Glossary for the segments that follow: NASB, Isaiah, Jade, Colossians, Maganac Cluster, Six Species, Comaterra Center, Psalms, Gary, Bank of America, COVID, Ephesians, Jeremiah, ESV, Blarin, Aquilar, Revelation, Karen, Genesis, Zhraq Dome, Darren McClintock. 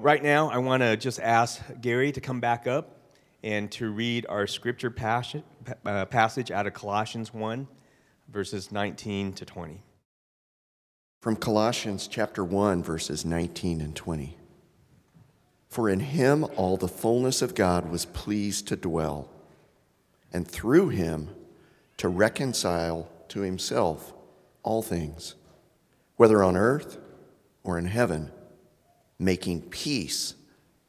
Right now, I want to just ask Gary to come back up and to read our scripture passage out of Colossians 1, verses 19 to 20. From Colossians chapter 1, verses 19 and 20. For in him all the fullness of God was pleased to dwell, and through him to reconcile to himself all things, whether on earth or in heaven, making peace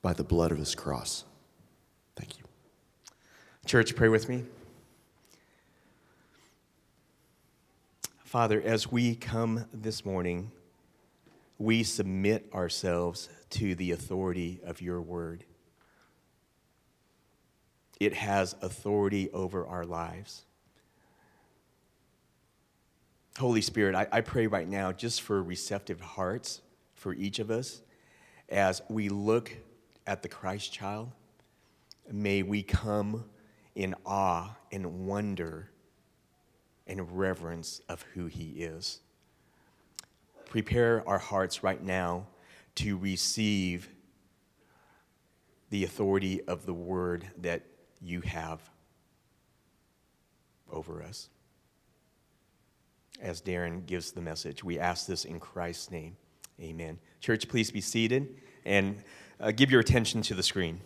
by the blood of his cross. Thank you. Church, pray with me. Father, as we come this morning, we submit ourselves to the authority of your word. It has authority over our lives. Holy Spirit, I pray right now just for receptive hearts for each of us. As we look at the Christ child, may we come in awe and wonder and reverence of who he is. Prepare our hearts right now to receive the authority of the word that you have over us. As Darren gives the message, we ask this in Christ's name. Amen. Church, please be seated and give your attention to the screen.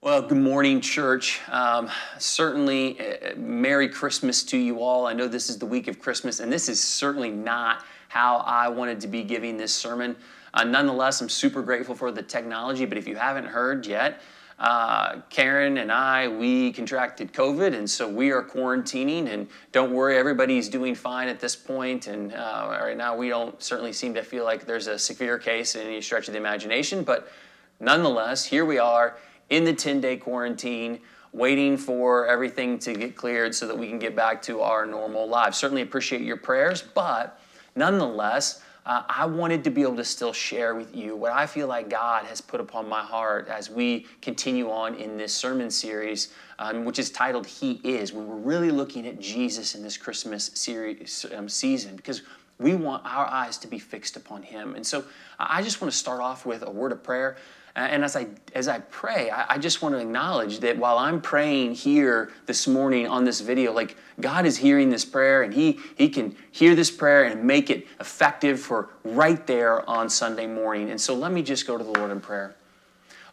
Well, good morning, church. Certainly, Merry Christmas to you all. I know this is the week of Christmas, and this is certainly not how I wanted to be giving this sermon. Nonetheless, I'm super grateful for the technology, but if you haven't heard yet, Karen and we contracted COVID, and so we are quarantining, and don't worry, everybody's doing fine at this point, and right now we don't certainly seem to feel like there's a severe case in any stretch of the imagination, but nonetheless, here we are in the 10-day quarantine, waiting for everything to get cleared so that we can get back to our normal lives. Certainly appreciate your prayers, but nonetheless, I wanted to be able to still share with you what I feel like God has put upon my heart as we continue on in this sermon series, which is titled He Is, when we're really looking at Jesus in this Christmas series season, because we want our eyes to be fixed upon Him. And so I just want to start off with a word of prayer. And as I pray, I just want to acknowledge that while I'm praying here this morning on this video, like God is hearing this prayer, and He can hear this prayer and make it effective for right there on Sunday morning. And so let me just go to the Lord in prayer.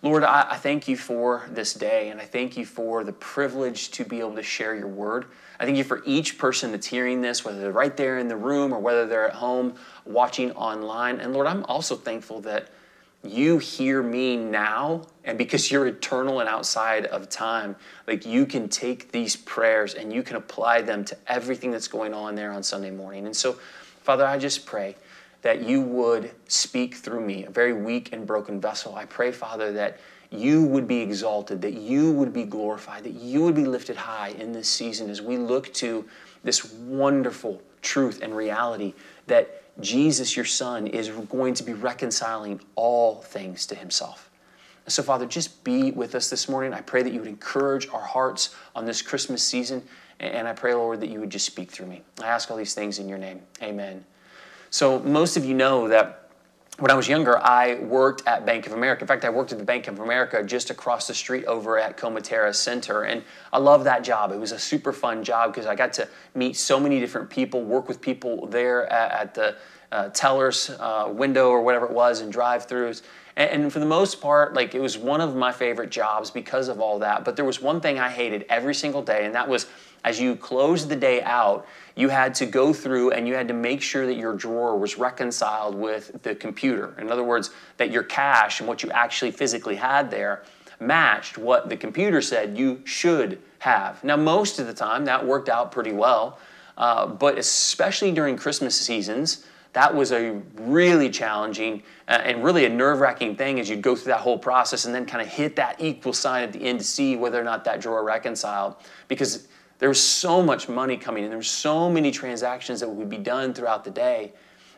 Lord, I thank you for this day, and I thank you for the privilege to be able to share your word. I thank you for each person that's hearing this, whether they're right there in the room or whether they're at home watching online. And Lord, I'm also thankful that you hear me now, and because you're eternal and outside of time, like you can take these prayers and you can apply them to everything that's going on there on Sunday morning. And so, Father, I just pray that you would speak through me, a very weak and broken vessel. I pray, Father, that you would be exalted, that you would be glorified, that you would be lifted high in this season as we look to this wonderful truth and reality that Jesus, your Son, is going to be reconciling all things to Himself. So, Father, just be with us this morning. I pray that you would encourage our hearts on this Christmas season, and I pray, Lord, that you would just speak through me. I ask all these things in your name. Amen. So, most of you know that when I was younger, I worked at Bank of America. In fact, I worked at the Bank of America just across the street over at Comaterra Center, and I loved that job. It was a super fun job because I got to meet so many different people, work with people there at the teller's window or whatever it was, and drive-thrus. And for the most part, like, it was one of my favorite jobs because of all that. But there was one thing I hated every single day, and that was, as you closed the day out, you had to go through and you had to make sure that your drawer was reconciled with the computer. In other words, that your cash and what you actually physically had there matched what the computer said you should have. Now, most of the time, that worked out pretty well, but especially during Christmas seasons, that was a really challenging and really a nerve-wracking thing as you'd go through that whole process and then kind of hit that equal sign at the end to see whether or not that drawer reconciled, because there was so much money coming in. There were so many transactions that would be done throughout the day.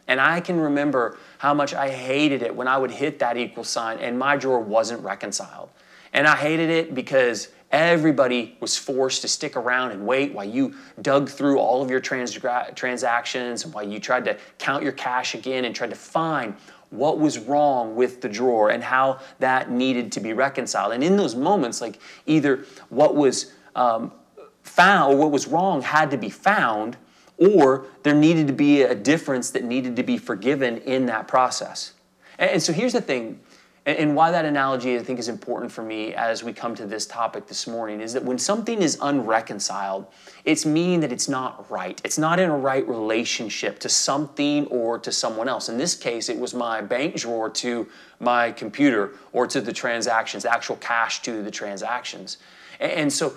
And I can remember how much I hated it when I would hit that equal sign and my drawer wasn't reconciled. And I hated it because Everybody was forced to stick around and wait while you dug through all of your transactions and while you tried to count your cash again and tried to find what was wrong with the drawer and how that needed to be reconciled. And in those moments, like either what was found, what was wrong had to be found, or there needed to be a difference that needed to be forgiven in that process. And so here's the thing. And why that analogy, I think, is important for me as we come to this topic this morning is that when something is unreconciled, it's meaning that it's not right. It's not in a right relationship to something or to someone else. In this case, it was my bank drawer to my computer or to the transactions, the actual cash to the transactions. And so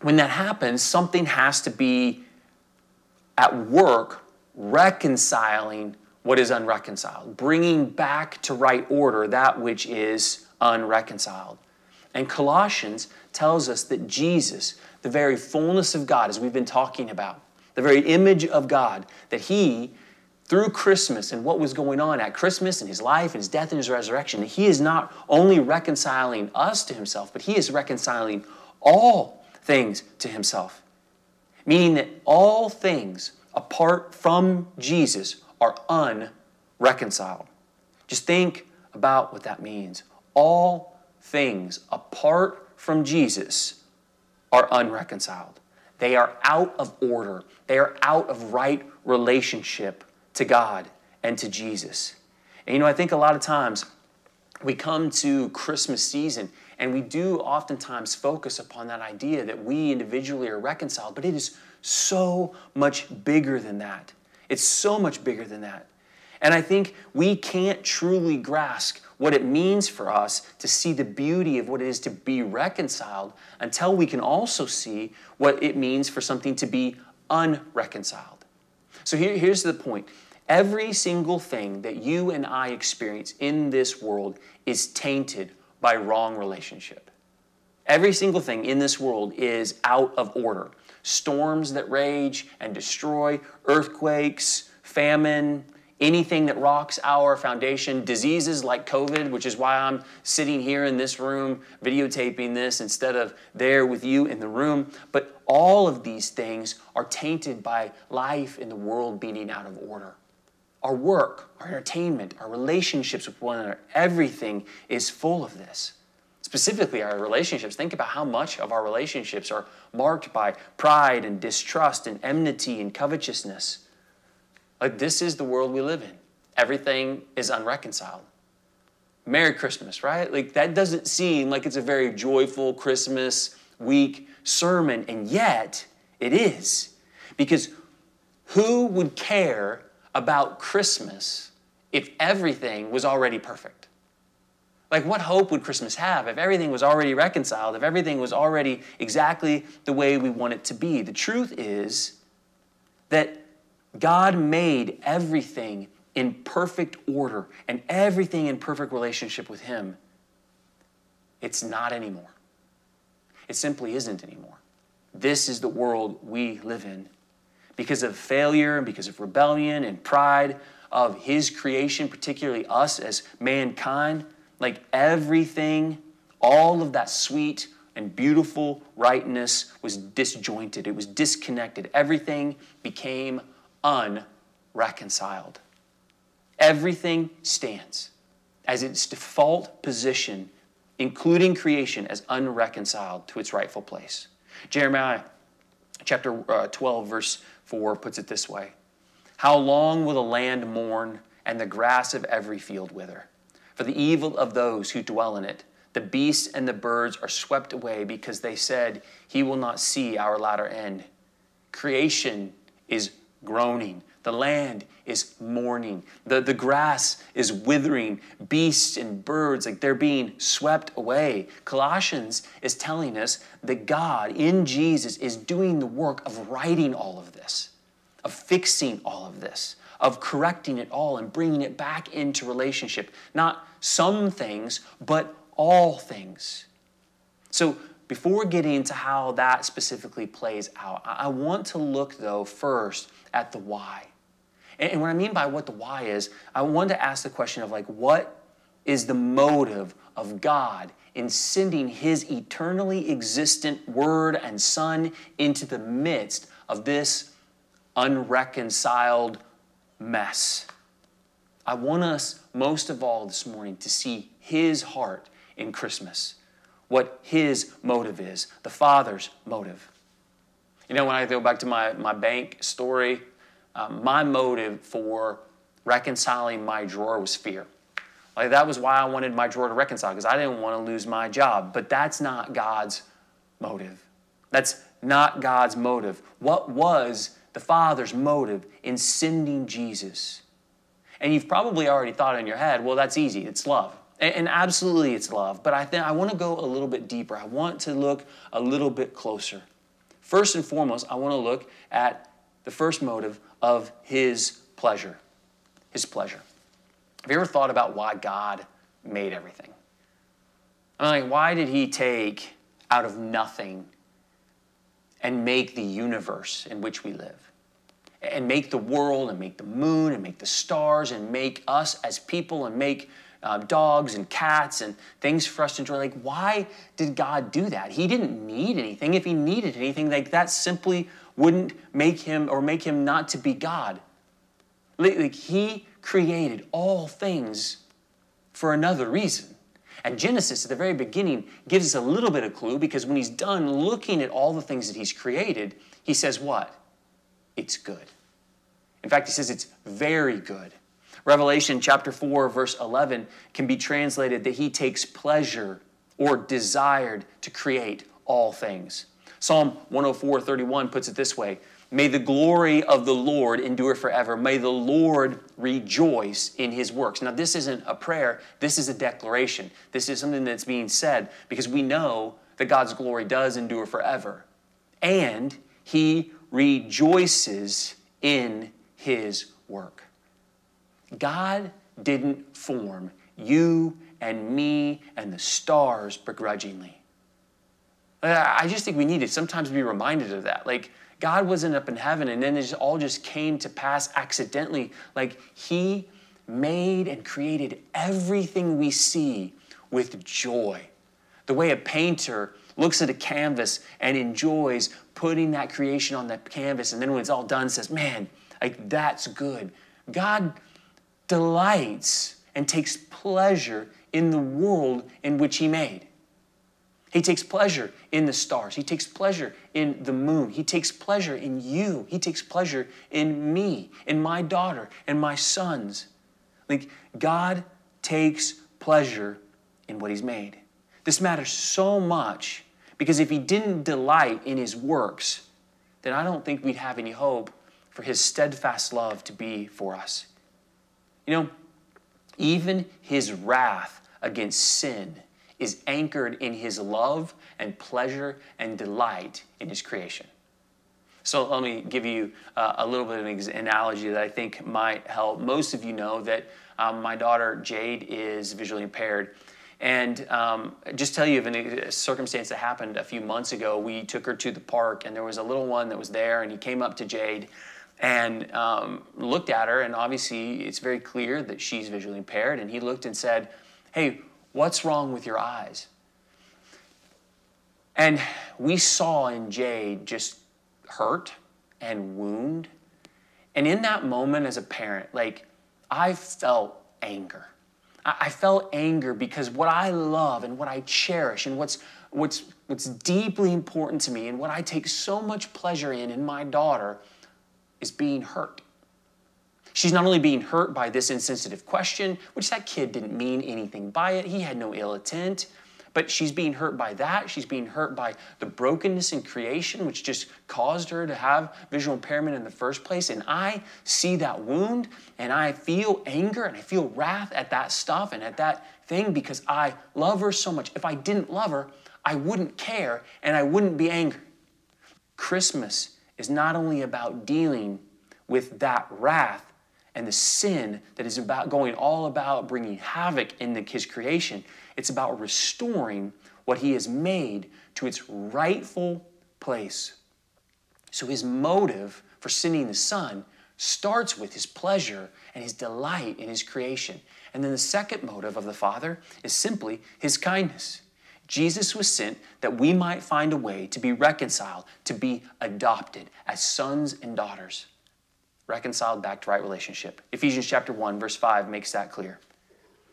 when that happens, something has to be at work reconciling what is unreconciled, bringing back to right order that which is unreconciled. And Colossians tells us that Jesus, the very fullness of God, as we've been talking about, the very image of God, that he, through Christmas and what was going on at Christmas and his life and his death and his resurrection, that he is not only reconciling us to himself, but he is reconciling all things to himself. Meaning that all things apart from Jesus are unreconciled. Just think about what that means. All things apart from Jesus are unreconciled. They are out of order. They are out of right relationship to God and to Jesus. And you know, I think a lot of times we come to Christmas season and we do oftentimes focus upon that idea that we individually are reconciled, but it is so much bigger than that. It's so much bigger than that. And I think we can't truly grasp what it means for us to see the beauty of what it is to be reconciled until we can also see what it means for something to be unreconciled. So here's the point. Every single thing that you and I experience in this world is tainted by wrong relationship. Every single thing in this world is out of order. Storms that rage and destroy, earthquakes, famine, anything that rocks our foundation, diseases like COVID, which is why I'm sitting here in this room videotaping this instead of there with you in the room. But all of these things are tainted by life in the world being out of order. Our work, our entertainment, our relationships with one another, everything is full of this. Specifically, our relationships. Think about how much of our relationships are marked by pride and distrust and enmity and covetousness. Like, this is the world we live in. Everything is unreconciled. Merry Christmas, right? Like, that doesn't seem like it's a very joyful Christmas week sermon, and yet it is. Because who would care about Christmas if everything was already perfect? Like, what hope would Christmas have if everything was already reconciled, if everything was already exactly the way we want it to be? The truth is that God made everything in perfect order and everything in perfect relationship with him. It's not anymore. It simply isn't anymore. This is the world we live in. Because of failure and because of rebellion and pride of his creation, particularly us as mankind, like everything, all of that sweet and beautiful rightness was disjointed. It was disconnected. Everything became unreconciled. Everything stands as its default position, including creation, as unreconciled to its rightful place. Jeremiah chapter 12, verse 4 puts it this way. How long will the land mourn and the grass of every field wither? For the evil of those who dwell in it, the beasts and the birds are swept away because they said, he will not see our latter end. Creation is groaning. The land is mourning. The grass is withering. Beasts and birds, like they're being swept away. Colossians is telling us that God in Jesus is doing the work of righting all of this, of fixing all of this, of correcting it all and bringing it back into relationship. Not some things, but all things. So before getting into how that specifically plays out, I want to look, though, first at the why. And what I mean by what the why is, I want to ask the question of, like, what is the motive of God in sending his eternally existent Word and Son into the midst of this unreconciled mess. I want us, most of all this morning, to see his heart in Christmas, what his motive is, the Father's motive. You know, when I go back to my bank story, my motive for reconciling my drawer was fear. Like, that was why I wanted my drawer to reconcile, because I didn't want to lose my job. But that's not God's motive. That's not God's motive. What was the Father's motive in sending Jesus? And you've probably already thought in your head, well, that's easy. It's love. And absolutely it's love. But I want to go a little bit deeper. I want to look a little bit closer. First and foremost, I want to look at the first motive of his pleasure. His pleasure. Have you ever thought about why God made everything? I mean, like, why did he take out of nothing and make the universe in which we live? And make the world, and make the moon, and make the stars, and make us as people, and make dogs and cats and things for us to enjoy. Like, why did God do that? He didn't need anything. If he needed anything, like, that simply wouldn't make him not to be God. Like, he created all things for another reason. And Genesis, at the very beginning, gives us a little bit of clue, because when he's done looking at all the things that he's created, he says what? It's good. In fact, he says it's very good. Revelation chapter 4, verse 11 can be translated that he takes pleasure or desired to create all things. Psalm 104:31 puts it this way, "May the glory of the Lord endure forever. May the Lord rejoice in his works." Now, this isn't a prayer. This is a declaration. This is something that's being said because we know that God's glory does endure forever. And he rejoices in his work. God didn't form you and me and the stars begrudgingly. I just think we need to sometimes be reminded of that. Like, God wasn't up in heaven and then it all just came to pass accidentally. Like, he made and created everything we see with joy. The way a painter looks at a canvas and enjoys putting that creation on that canvas, and then when it's all done, says, man, like, that's good. God delights and takes pleasure in the world in which he made. He takes pleasure in the stars. He takes pleasure in the moon. He takes pleasure in you. He takes pleasure in me, in my daughter, in my sons. Like, God takes pleasure in what he's made. This matters so much because if he didn't delight in his works, then I don't think we'd have any hope for his steadfast love to be for us. You know, even his wrath against sin is anchored in his love and pleasure and delight in his creation. So let me give you a little bit of an analogy that I think might help. Most of you know that my daughter Jade is visually impaired. And just tell you of a circumstance that happened a few months ago. We took her to the park, and there was a little one that was there, and he came up to Jade and looked at her, and obviously it's very clear that she's visually impaired, and he looked and said, "Hey, what's wrong with your eyes?" And we saw in Jade just hurt and wound. And in that moment as a parent, like, I felt anger. I felt anger because what I love and what I cherish and what's deeply important to me and what I take so much pleasure in my daughter is being hurt. She's not only being hurt by this insensitive question, which that kid didn't mean anything by it. He had no ill intent. But she's being hurt by that. She's being hurt by the brokenness in creation, which just caused her to have visual impairment in the first place. And I see that wound, and I feel anger, and I feel wrath at that stuff and at that thing because I love her so much. If I didn't love her, I wouldn't care, and I wouldn't be angry. Christmas is not only about dealing with that wrath and the sin that is about going all about bringing havoc in his creation. It's about restoring what he has made to its rightful place. So his motive for sending the Son starts with his pleasure and his delight in his creation. And then the second motive of the Father is simply his kindness. Jesus was sent that we might find a way to be reconciled, to be adopted as sons and daughters, reconciled back to right relationship. Ephesians chapter 1, verse 5 makes that clear.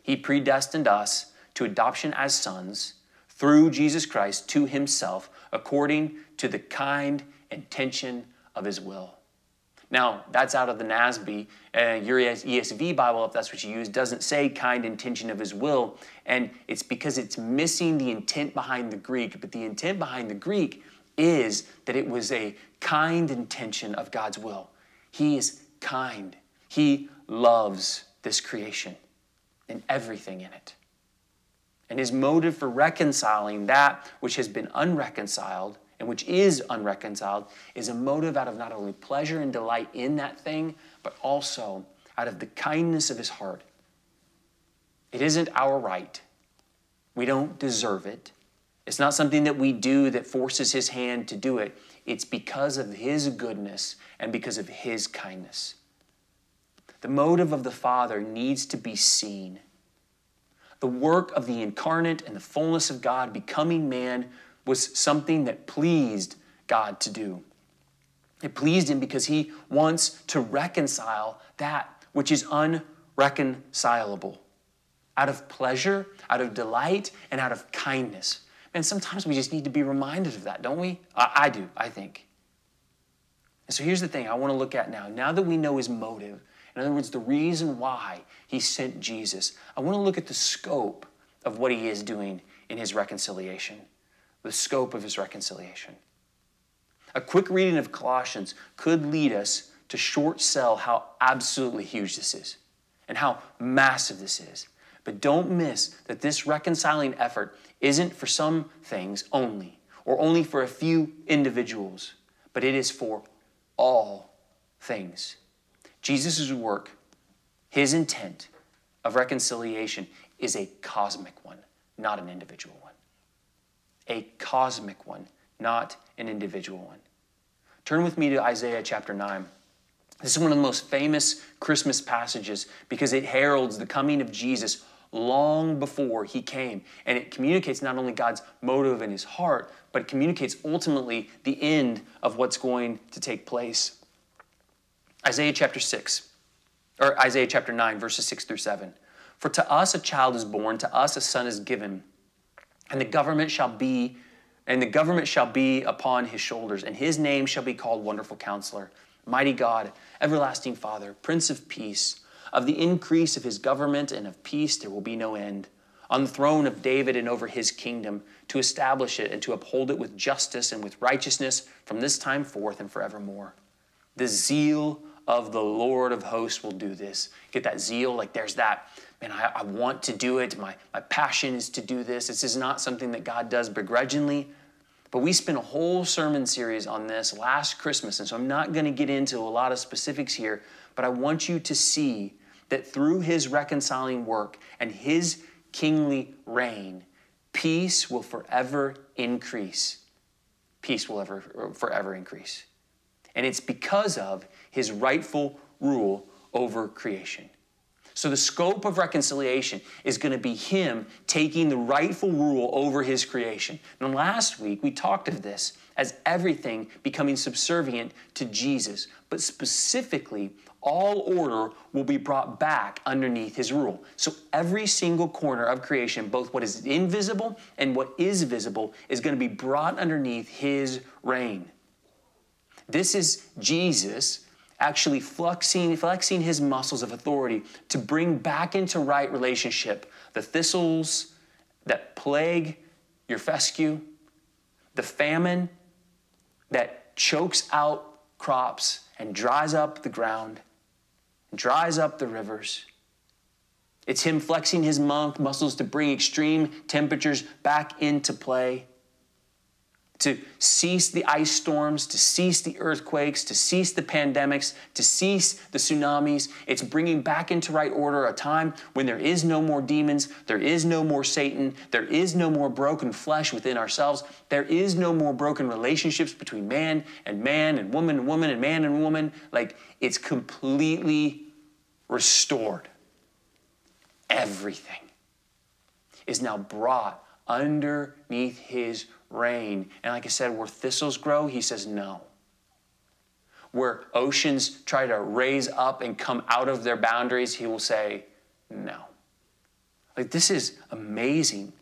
He predestined us to adoption as sons through Jesus Christ to himself, according to the kind intention of his will. Now, that's out of the NASB. Your ESV Bible, if that's what you use, doesn't say kind intention of his will. And it's because it's missing the intent behind the Greek. But the intent behind the Greek is that it was a kind intention of God's will. He is kind. He loves this creation and everything in it. And his motive for reconciling that which has been unreconciled and which is unreconciled, is a motive out of not only pleasure and delight in that thing, but also out of the kindness of his heart. It isn't our right. We don't deserve it. It's not something that we do that forces his hand to do it. It's because of his goodness and because of his kindness. The motive of the Father needs to be seen. The work of the incarnate and the fullness of God becoming man was something that pleased God to do. It pleased him because he wants to reconcile that which is unreconcilable out of pleasure, out of delight, and out of kindness. And sometimes we just need to be reminded of that, don't we? I do, I think. And so here's the thing I want to look at now. Now that we know his motive, in other words, the reason why he sent Jesus, I want to look at the scope of what he is doing in his reconciliation. The scope of his reconciliation. A quick reading of Colossians could lead us to short sell how absolutely huge this is and how massive this is. But don't miss that this reconciling effort isn't for some things only, or only for a few individuals, but it is for all things. Jesus' work, his intent of reconciliation, is a cosmic one, not an individual one. A cosmic one, not an individual one. Turn with me to Isaiah chapter 9. This is one of the most famous Christmas passages because it heralds the coming of Jesus long before he came. And it communicates not only God's motive in his heart, but it communicates ultimately the end of what's going to take place. Isaiah chapter 9, verses 6 through 7. For to us a child is born, to us a son is given, and the government shall be upon his shoulders, and his name shall be called Wonderful Counselor, Mighty God, Everlasting Father, Prince of Peace. Of the increase of his government and of peace there will be no end. On the throne of David and over his kingdom, to establish it and to uphold it with justice and with righteousness from this time forth and forevermore. The zeal of the Lord of hosts will do this. Get that zeal? Like there's that. Man, I want to do it. My passion is to do this. This is not something that God does begrudgingly. But we spent a whole sermon series on this last Christmas, and so I'm not going to get into a lot of specifics here, but I want you to see that through his reconciling work and his kingly reign, peace will forever increase. Peace will forever increase. And it's because of his rightful rule over creation. So the scope of reconciliation is going to be him taking the rightful rule over his creation. And last week, we talked of this as everything becoming subservient to Jesus. But specifically, all order will be brought back underneath his rule. So every single corner of creation, both what is invisible and what is visible, is going to be brought underneath his reign. This is Jesus actually flexing his muscles of authority to bring back into right relationship the thistles that plague your fescue, the famine that chokes out crops and dries up the ground, dries up the rivers. It's him flexing his muscles to bring extreme temperatures back into play. to cease the ice storms, to cease the earthquakes, to cease the pandemics, to cease the tsunamis. It's bringing back into right order a time when there is no more demons, there is no more Satan, there is no more broken flesh within ourselves, there is no more broken relationships between man and woman and woman and man and woman. Like, it's completely restored. Everything is now brought underneath his reign. And like I said, where thistles grow, he says no. Where oceans try to raise up and come out of their boundaries, he will say no. Like, this is amazing.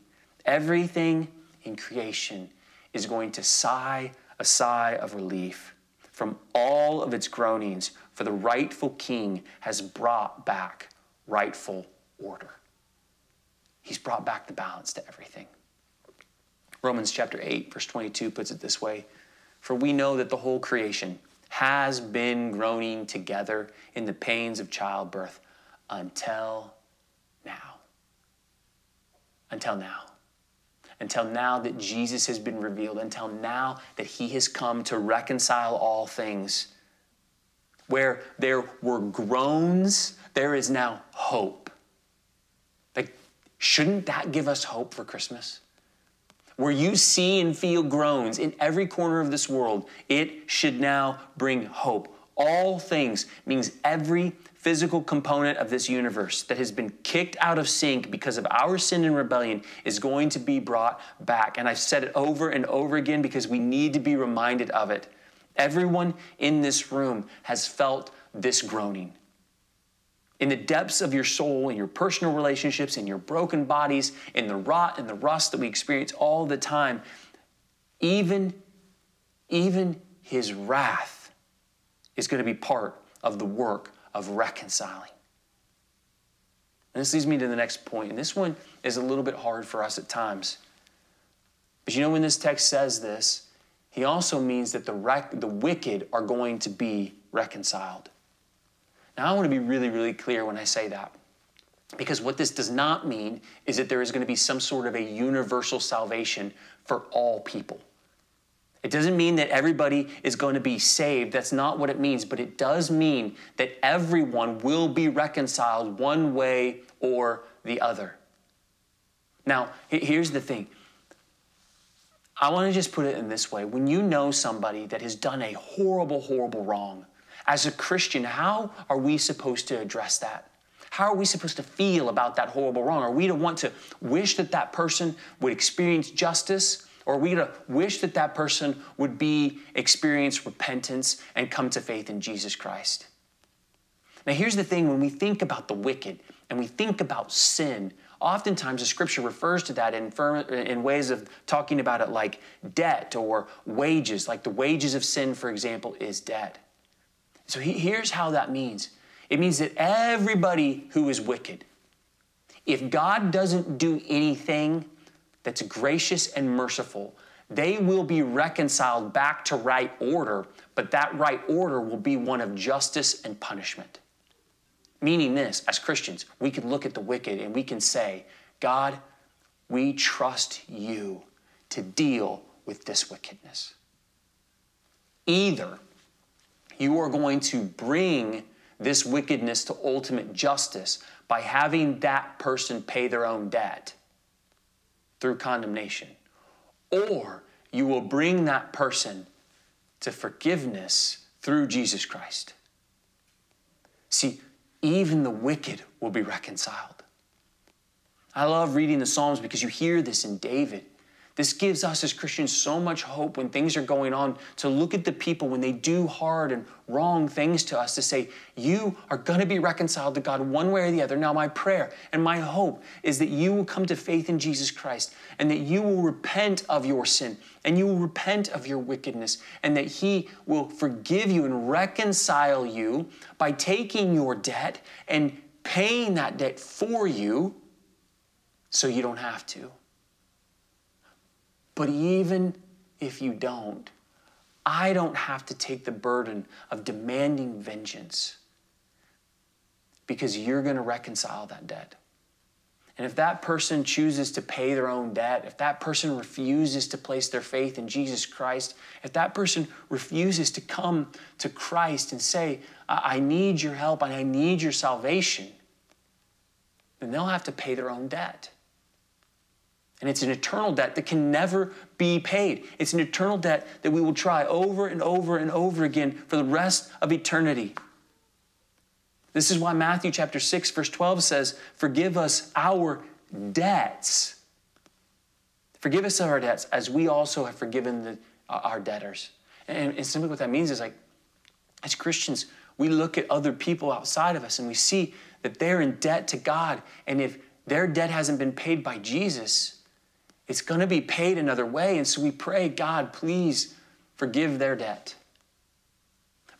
Everything in creation is going to sigh a sigh of relief from all of its groanings, for the rightful king has brought back rightful order. He's brought back the balance to everything. Romans chapter 8, verse 22 puts it this way. For we know that the whole creation has been groaning together in the pains of childbirth until now. Until now. Until now that Jesus has been revealed. Until now that he has come to reconcile all things. Where there were groans, there is now hope. Like, shouldn't that give us hope for Christmas? Where you see and feel groans in every corner of this world, it should now bring hope. All things means every physical component of this universe that has been kicked out of sync because of our sin and rebellion is going to be brought back. And I've said it over and over again because we need to be reminded of it. Everyone in this room has felt this groaning. In the depths of your soul, in your personal relationships, in your broken bodies, in the rot and the rust that we experience all the time, even his wrath is going to be part of the work of reconciling. And this leads me to the next point. And this one is a little bit hard for us at times. But you know, when this text says this, he also means that the wicked are going to be reconciled. Now, I want to be really, really clear when I say that, because what this does not mean is that there is going to be some sort of a universal salvation for all people. It doesn't mean that everybody is going to be saved. That's not what it means, but it does mean that everyone will be reconciled one way or the other. Now, here's the thing. I want to just put it in this way. When you know somebody that has done a horrible, horrible wrong, as a Christian, how are we supposed to address that? How are we supposed to feel about that horrible wrong? Are we to want to wish that that person would experience justice? Or are we to wish that that person would experience repentance and come to faith in Jesus Christ? Now, here's the thing. When we think about the wicked and we think about sin, oftentimes the scripture refers to that in ways of talking about it like debt or wages. Like the wages of sin, for example, is debt. So here's how that means. It means that everybody who is wicked, if God doesn't do anything that's gracious and merciful, they will be reconciled back to right order, but that right order will be one of justice and punishment. Meaning this, as Christians, we can look at the wicked and we can say, God, we trust you to deal with this wickedness. Either you are going to bring this wickedness to ultimate justice by having that person pay their own debt through condemnation, or you will bring that person to forgiveness through Jesus Christ. See, even the wicked will be reconciled. I love reading the Psalms because you hear this in David. This gives us as Christians so much hope when things are going on, to look at the people when they do hard and wrong things to us, to say, you are going to be reconciled to God one way or the other. Now, my prayer and my hope is that you will come to faith in Jesus Christ and that you will repent of your sin and you will repent of your wickedness and that he will forgive you and reconcile you by taking your debt and paying that debt for you so you don't have to. But even if you don't, I don't have to take the burden of demanding vengeance because you're going to reconcile that debt. And if that person chooses to pay their own debt, if that person refuses to place their faith in Jesus Christ, if that person refuses to come to Christ and say, I need your help and I need your salvation, then they'll have to pay their own debt. And it's an eternal debt that can never be paid. It's an eternal debt that we will try over and over and over again for the rest of eternity. This is why Matthew chapter 6, verse 12 says, forgive us our debts. Forgive us our debts as we also have forgiven our debtors. And simply what that means is, like, as Christians, we look at other people outside of us and we see that they're in debt to God. And if their debt hasn't been paid by Jesus, it's going to be paid another way. And so we pray, God, please forgive their debt.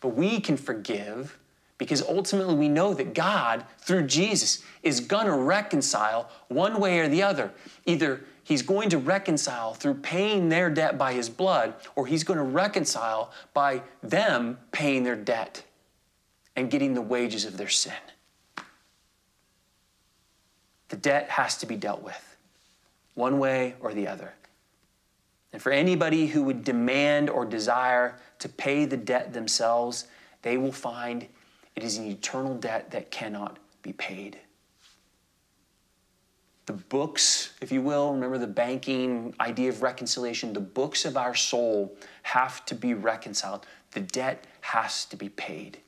But we can forgive because ultimately we know that God, through Jesus, is going to reconcile one way or the other. Either he's going to reconcile through paying their debt by his blood, or he's going to reconcile by them paying their debt and getting the wages of their sin. The debt has to be dealt with, one way or the other. And for anybody who would demand or desire to pay the debt themselves, they will find it is an eternal debt that cannot be paid. The books, if you will, remember the banking idea of reconciliation, the books of our soul have to be reconciled. The debt has to be paid.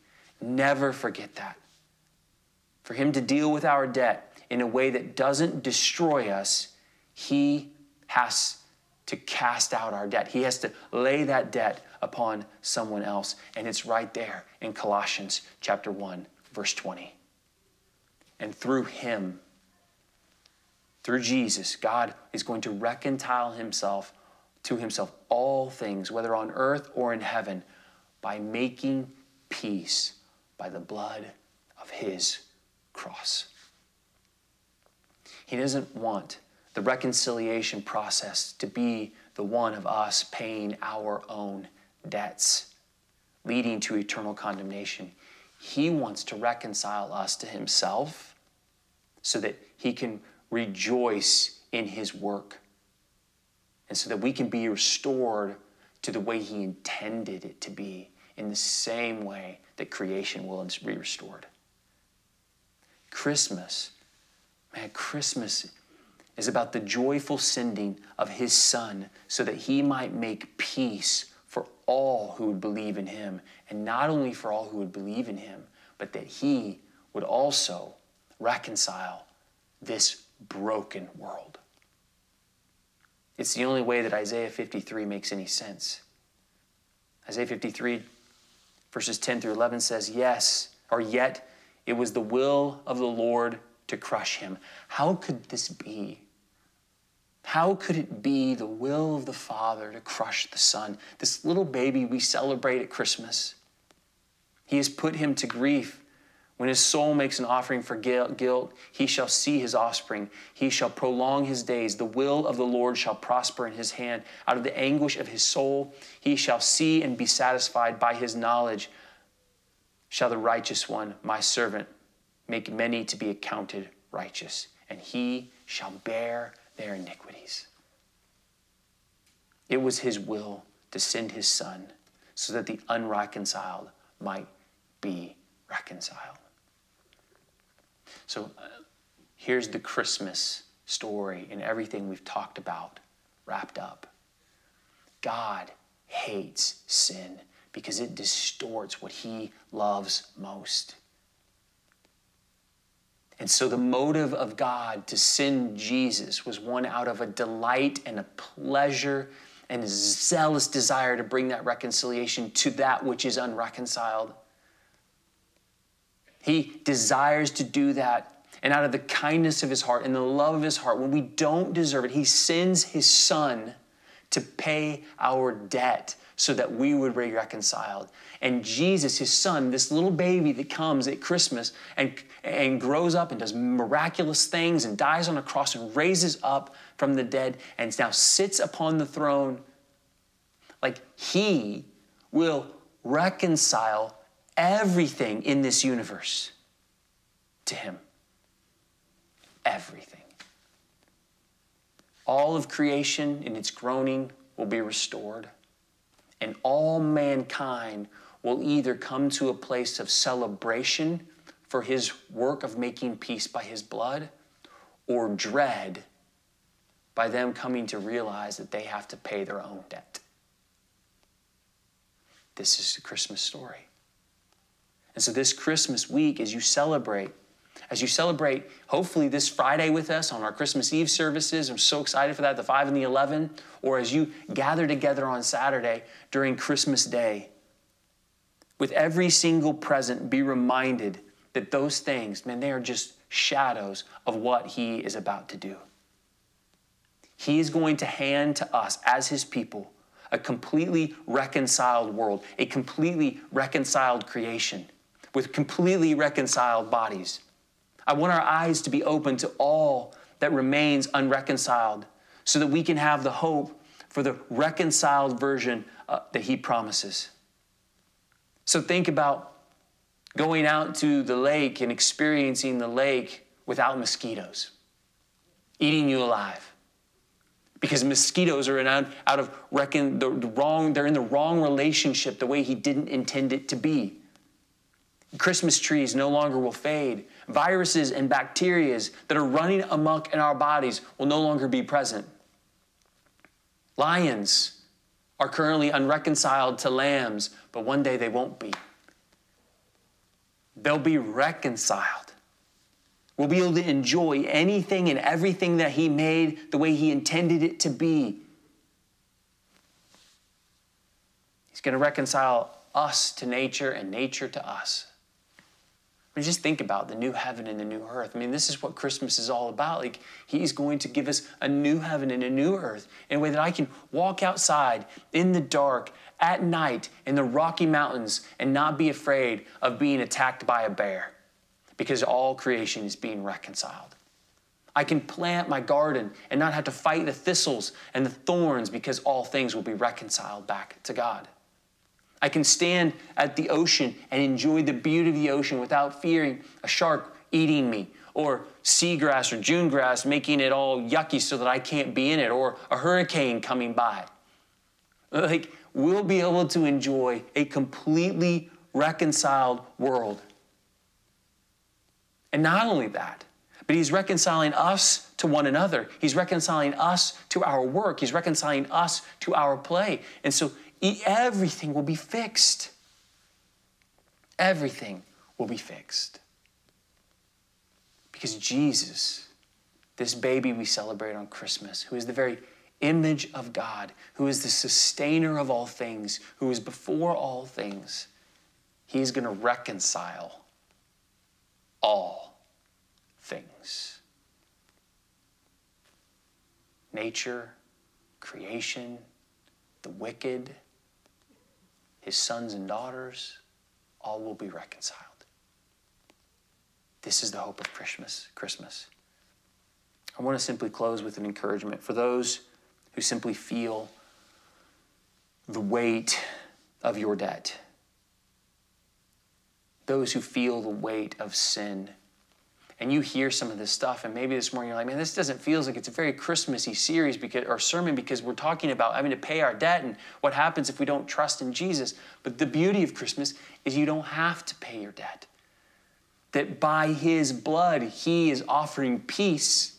Never forget that. For him to deal with our debt in a way that doesn't destroy us, he has to cast out our debt. He has to lay that debt upon someone else. And it's right there in Colossians chapter 1, verse 20. And through him, through Jesus, God is going to reconcile himself to himself, all things, whether on earth or in heaven, by making peace by the blood of his cross. He doesn't want the reconciliation process to be the one of us paying our own debts, leading to eternal condemnation. He wants to reconcile us to himself so that he can rejoice in his work and so that we can be restored to the way he intended it to be, in the same way that creation will be restored. Christmas is about the joyful sending of his son so that he might make peace for all who would believe in him. And not only for all who would believe in him, but that he would also reconcile this broken world. It's the only way that Isaiah 53 makes any sense. Isaiah 53, verses 10 through 11 says, yet it was the will of the Lord to crush him. How could this be? How could it be the will of the Father to crush the Son? This little baby we celebrate at Christmas. He has put him to grief. When his soul makes an offering for guilt, he shall see his offspring. He shall prolong his days. The will of the Lord shall prosper in his hand. Out of the anguish of his soul, he shall see and be satisfied. By his knowledge shall the righteous one, my servant, make many to be accounted righteous, and he shall bear their iniquities. It was his will to send his son so that the unreconciled might be reconciled. So here's the Christmas story and everything we've talked about wrapped up. God hates sin because it distorts what he loves most. And so the motive of God to send Jesus was one out of a delight and a pleasure and a zealous desire to bring that reconciliation to that which is unreconciled. He desires to do that. And out of the kindness of his heart and the love of his heart, when we don't deserve it, he sends his son to pay our debt so that we would be reconciled. And Jesus, his son, this little baby that comes at Christmas and grows up and does miraculous things and dies on a cross and raises up from the dead and now sits upon the throne, like, he will reconcile everything in this universe to him. Everything. all of creation in its groaning will be restored, and all mankind will either come to a place of celebration for his work of making peace by his blood, or dread by them coming to realize that they have to pay their own debt. This is the Christmas story. And so this Christmas week, as you celebrate, hopefully this Friday with us on our Christmas Eve services, I'm so excited for that, the 5 and the 11, or as you gather together on Saturday during Christmas Day, with every single present, be reminded that those things, man, they are just shadows of what he is about to do. He is going to hand to us as his people a completely reconciled world, a completely reconciled creation with completely reconciled bodies. I want our eyes to be open to all that remains unreconciled so that we can have the hope for the reconciled version that he promises. So think about going out to the lake and experiencing the lake without mosquitoes eating you alive, because mosquitoes are they're in the wrong relationship the way he didn't intend it to be. Christmas trees no longer will fade. Viruses and bacteria that are running amok in our bodies will no longer be present. Lions are currently unreconciled to lambs, but one day they won't be. They'll be reconciled. We'll be able to enjoy anything and everything that he made the way he intended it to be. He's going to reconcile us to nature and nature to us. I mean, just think about the new heaven and the new earth. I mean, this is what Christmas is all about. Like, he's going to give us a new heaven and a new earth in a way that I can walk outside in the dark at night in the Rocky Mountains and not be afraid of being attacked by a bear, because all creation is being reconciled. I can plant my garden and not have to fight the thistles and the thorns, because all things will be reconciled back to God. I can stand at the ocean and enjoy the beauty of the ocean without fearing a shark eating me, or seagrass or June grass making it all yucky so that I can't be in it, or a hurricane coming by. Like, we'll be able to enjoy a completely reconciled world. And not only that, but he's reconciling us to one another. He's reconciling us to our work. He's reconciling us to our play. And so everything will be fixed. Everything will be fixed. Because Jesus, this baby we celebrate on Christmas, who is the very image of God, who is the sustainer of all things, who is before all things, he's going to reconcile all things. Nature, creation, the wicked, his sons and daughters, all will be reconciled. This is the hope of Christmas. I want to simply close with an encouragement for those who simply feel the weight of your debt, those who feel the weight of sin. And you hear some of this stuff, and maybe this morning you're like, man, this doesn't feel like it's a very Christmassy series or sermon, because we're talking about having to pay our debt and what happens if we don't trust in Jesus. But the beauty of Christmas is you don't have to pay your debt. That by his blood, he is offering peace,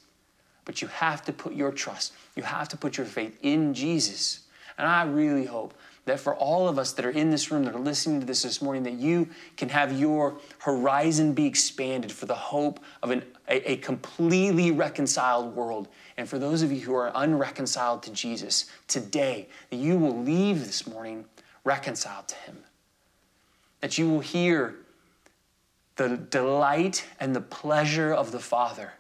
but you have to put your trust, you have to put your faith in Jesus. And I really hope that for all of us that are in this room, that are listening to this morning, that you can have your horizon be expanded for the hope of a completely reconciled world. And for those of you who are unreconciled to Jesus today, that you will leave this morning reconciled to him. That you will hear the delight and the pleasure of the Father,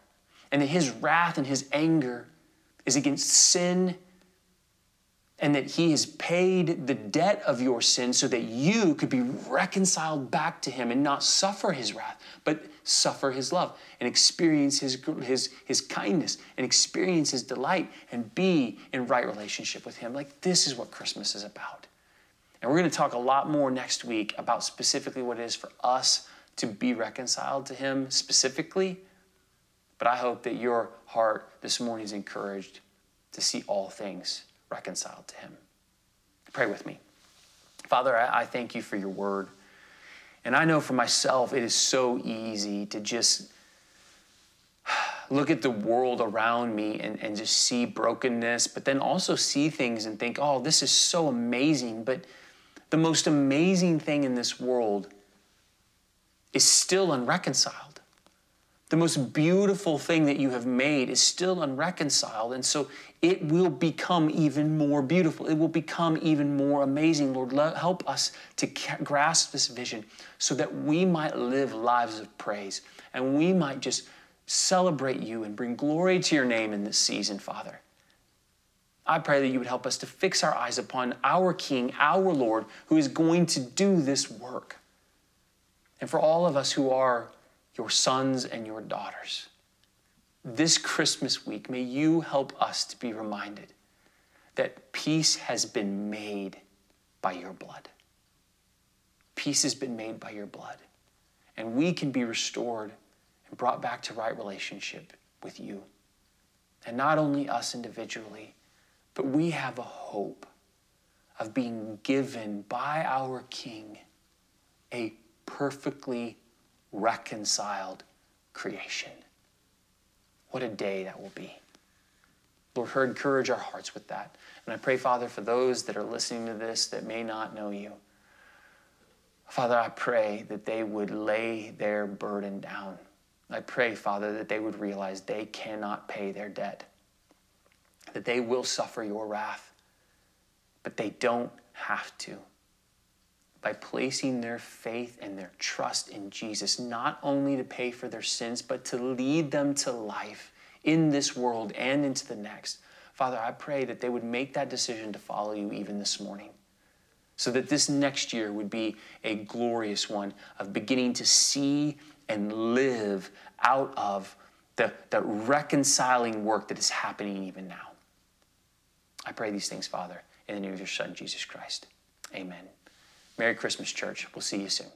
and that his wrath and his anger is against sin, and that he has paid the debt of your sin so that you could be reconciled back to him and not suffer his wrath, but suffer his love and experience his kindness and experience his delight and be in right relationship with him. Like, this is what Christmas is about. And we're going to talk a lot more next week about specifically what it is for us to be reconciled to him specifically. But I hope that your heart this morning is encouraged to see all things reconciled to him. Pray with me. Father, I thank you for your word. And I know for myself, it is so easy to just look at the world around me and just see brokenness, but then also see things and think, oh, this is so amazing. But the most amazing thing in this world is still unreconciled. The most beautiful thing that you have made is still unreconciled. And so it will become even more beautiful. It will become even more amazing. Lord, help us to grasp this vision so that we might live lives of praise and we might just celebrate you and bring glory to your name in this season, Father. I pray that you would help us to fix our eyes upon our King, our Lord, who is going to do this work. And for all of us who are your sons and your daughters, this Christmas week, may you help us to be reminded that peace has been made by your blood. Peace has been made by your blood. And we can be restored and brought back to right relationship with you. And not only us individually, but we have a hope of being given by our King a perfectly reconciled creation. What a day that will be. Lord, encourage our hearts with that. And I pray, Father, for those that are listening to this that may not know you, Father, I pray that they would lay their burden down. I pray, Father, that they would realize they cannot pay their debt, that they will suffer your wrath, but they don't have to. By placing their faith and their trust in Jesus, not only to pay for their sins, but to lead them to life in this world and into the next. Father, I pray that they would make that decision to follow you even this morning, so that this next year would be a glorious one of beginning to see and live out of the reconciling work that is happening even now. I pray these things, Father, in the name of your Son, Jesus Christ. Amen. Merry Christmas, church. We'll see you soon.